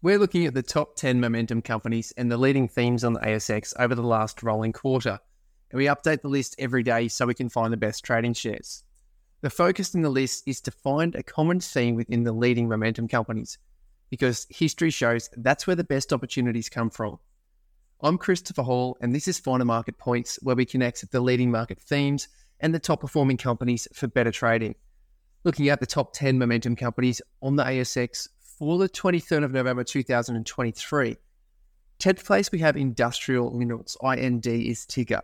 We're looking at the top 10 momentum companies and the leading themes on the ASX over the last rolling quarter, and we update the list every day so we can find the best trading shares. The focus in the list is to find a common theme within the leading momentum companies, because history shows that's where the best opportunities come from. I'm Christopher Hall, and this is Finer Market Points, where we connect the leading market themes and the top performing companies for better trading. Looking at the top 10 momentum companies on the ASX for the 23rd of November 2023. 10th place, we have Industrial Minerals, IND is Tigger.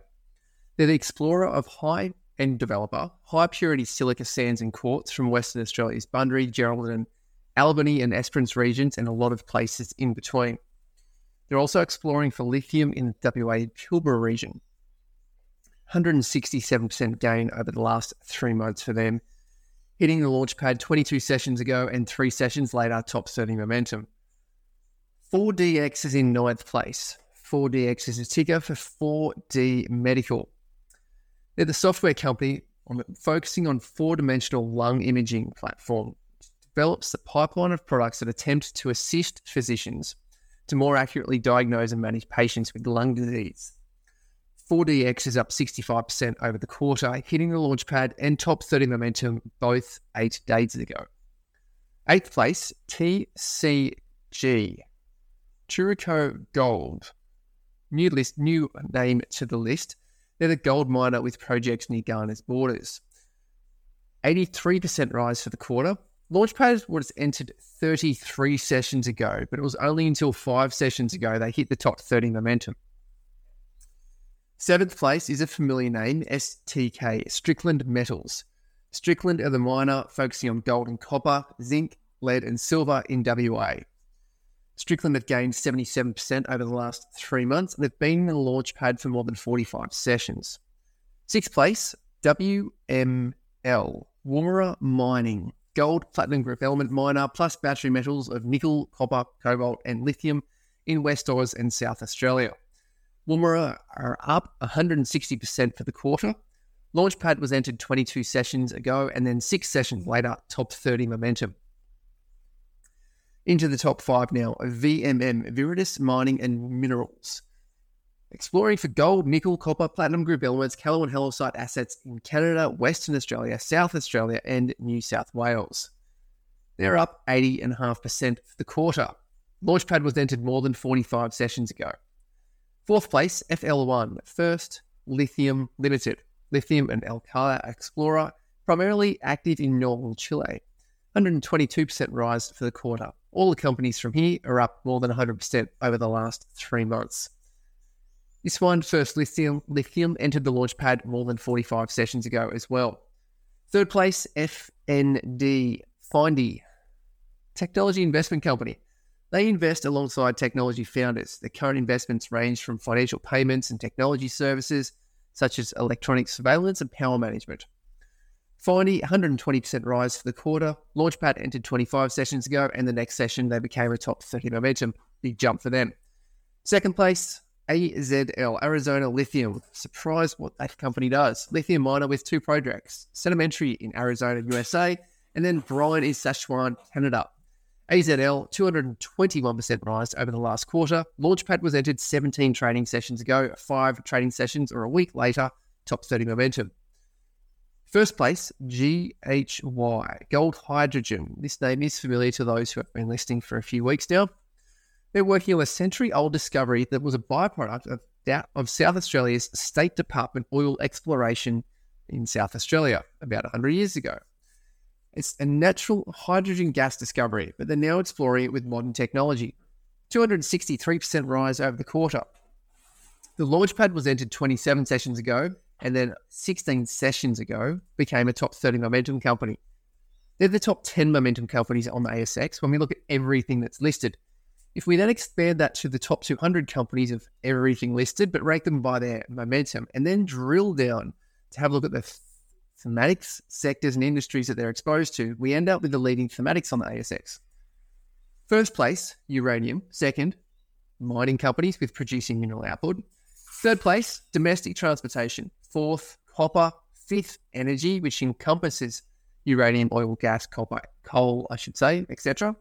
They're the explorer of high-end developer, high-purity silica sands and quartz from Western Australia's Bunbury, Geraldton, Albany and Esperance regions, and a lot of places in between. They're also exploring for lithium in the WA Pilbara region. 167% gain over the last 3 months for them, hitting the launchpad 22 sessions ago, and 3 sessions later, top 30 momentum. 4DX is in 9th place. 4DX is a ticker for 4D Medical. They're the software company focusing on four-dimensional lung imaging platform. It develops the pipeline of products that attempt to assist physicians to more accurately diagnose and manage patients with lung disease. 4DX is up 65% over the quarter, hitting the launchpad and top 30 momentum both 8 days ago. 8th place, TCG, Turaco Gold. New name to the list. They're the gold miner with projects near Ghana's borders. 83% rise for the quarter. Launchpad was entered 33 sessions ago, but it was only until 5 sessions ago they hit the top 30 momentum. 7th place is a familiar name, STK, Strickland Metals. Strickland are the miner focusing on gold and copper, zinc, lead and silver in WA. Strickland have gained 77% over the last 3 months, and they've been in the launchpad for more than 45 sessions. 6th place, WML, Woomera Mining, gold, platinum group element miner, plus battery metals of nickel, copper, cobalt and lithium in West Oz and South Australia. Woomera are up 160% for the quarter. Launchpad was entered 22 sessions ago, and then 6 sessions later, top 30 momentum. Into the top 5 now, VMM, Viridis Mining and Minerals. Exploring for gold, nickel, copper, platinum group elements, callow and halloysite assets in Canada, Western Australia, South Australia and New South Wales. They're up 80.5% for the quarter. Launchpad was entered more than 45 sessions ago. 4th place, FL1, First Lithium Ltd, lithium and alkali explorer, primarily active in northern Chile. 122% rise for the quarter. All the companies from here are up more than 100% over the last 3 months. This one, First Lithium entered the launchpad more than 45 sessions ago as well. 3rd place, FND, Findi, technology investment company. They invest alongside technology founders. Their current investments range from financial payments and technology services, such as electronic surveillance and power management. Finally, 120% rise for the quarter. Launchpad entered 25 sessions ago, and the next session they became a top 30 momentum. Big jump for them. 2nd place, AZL, Arizona Lithium. Surprised what that company does. Lithium miner with 2 projects, Sedimentary in Arizona, USA, and then Brine in Saskatchewan, Canada. AZL, 221% rise over the last quarter. Launchpad was entered 17 trading sessions ago, 5 trading sessions or a week later, top 30 momentum. 1st place, GHY, Gold Hydrogen. This name is familiar to those who have been listening for a few weeks now. They're working on a century-old discovery that was a byproduct of South Australia's State Department oil exploration in South Australia about 100 years ago. It's a natural hydrogen gas discovery, but they're now exploring it with modern technology. 263% rise over the quarter. The launchpad was entered 27 sessions ago, and then 16 sessions ago became a top 30 momentum company. They're the top 10 momentum companies on the ASX when we look at everything that's listed. If we then expand that to the top 200 companies of everything listed, but rank them by their momentum, and then drill down to have a look at the thematics, sectors and industries that they're exposed to, we end up with the leading thematics on the ASX. 1st place, uranium. 2nd, mining companies with producing mineral output. 3rd place, domestic transportation. 4th, copper. 5th, energy, which encompasses uranium, oil, gas, copper, coal, etc.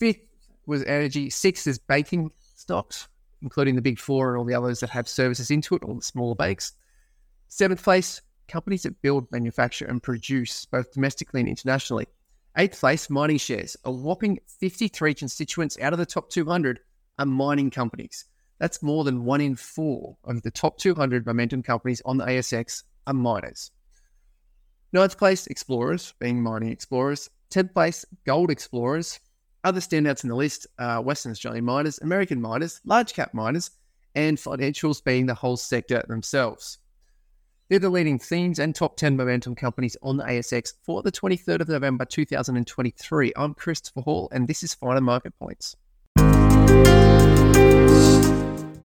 5th, was energy. 6 is baking stocks, including the big four and all the others that have services into it, all the smaller bakes. 7th place, companies that build, manufacture and produce both domestically and internationally. 8th place, mining shares. A whopping 53 constituents out of the top 200 are mining companies. That's more than 1 in 4 of the top 200 momentum companies on the ASX are miners. 9th place, explorers, being mining explorers. 10th place, gold explorers. Other standouts in the list are Western Australian miners, American miners, large cap miners, and financials being the whole sector themselves. They're the leading themes and top 10 momentum companies on the ASX for the 23rd of November 2023. I'm Christopher Hall, and this is Finer Market Points.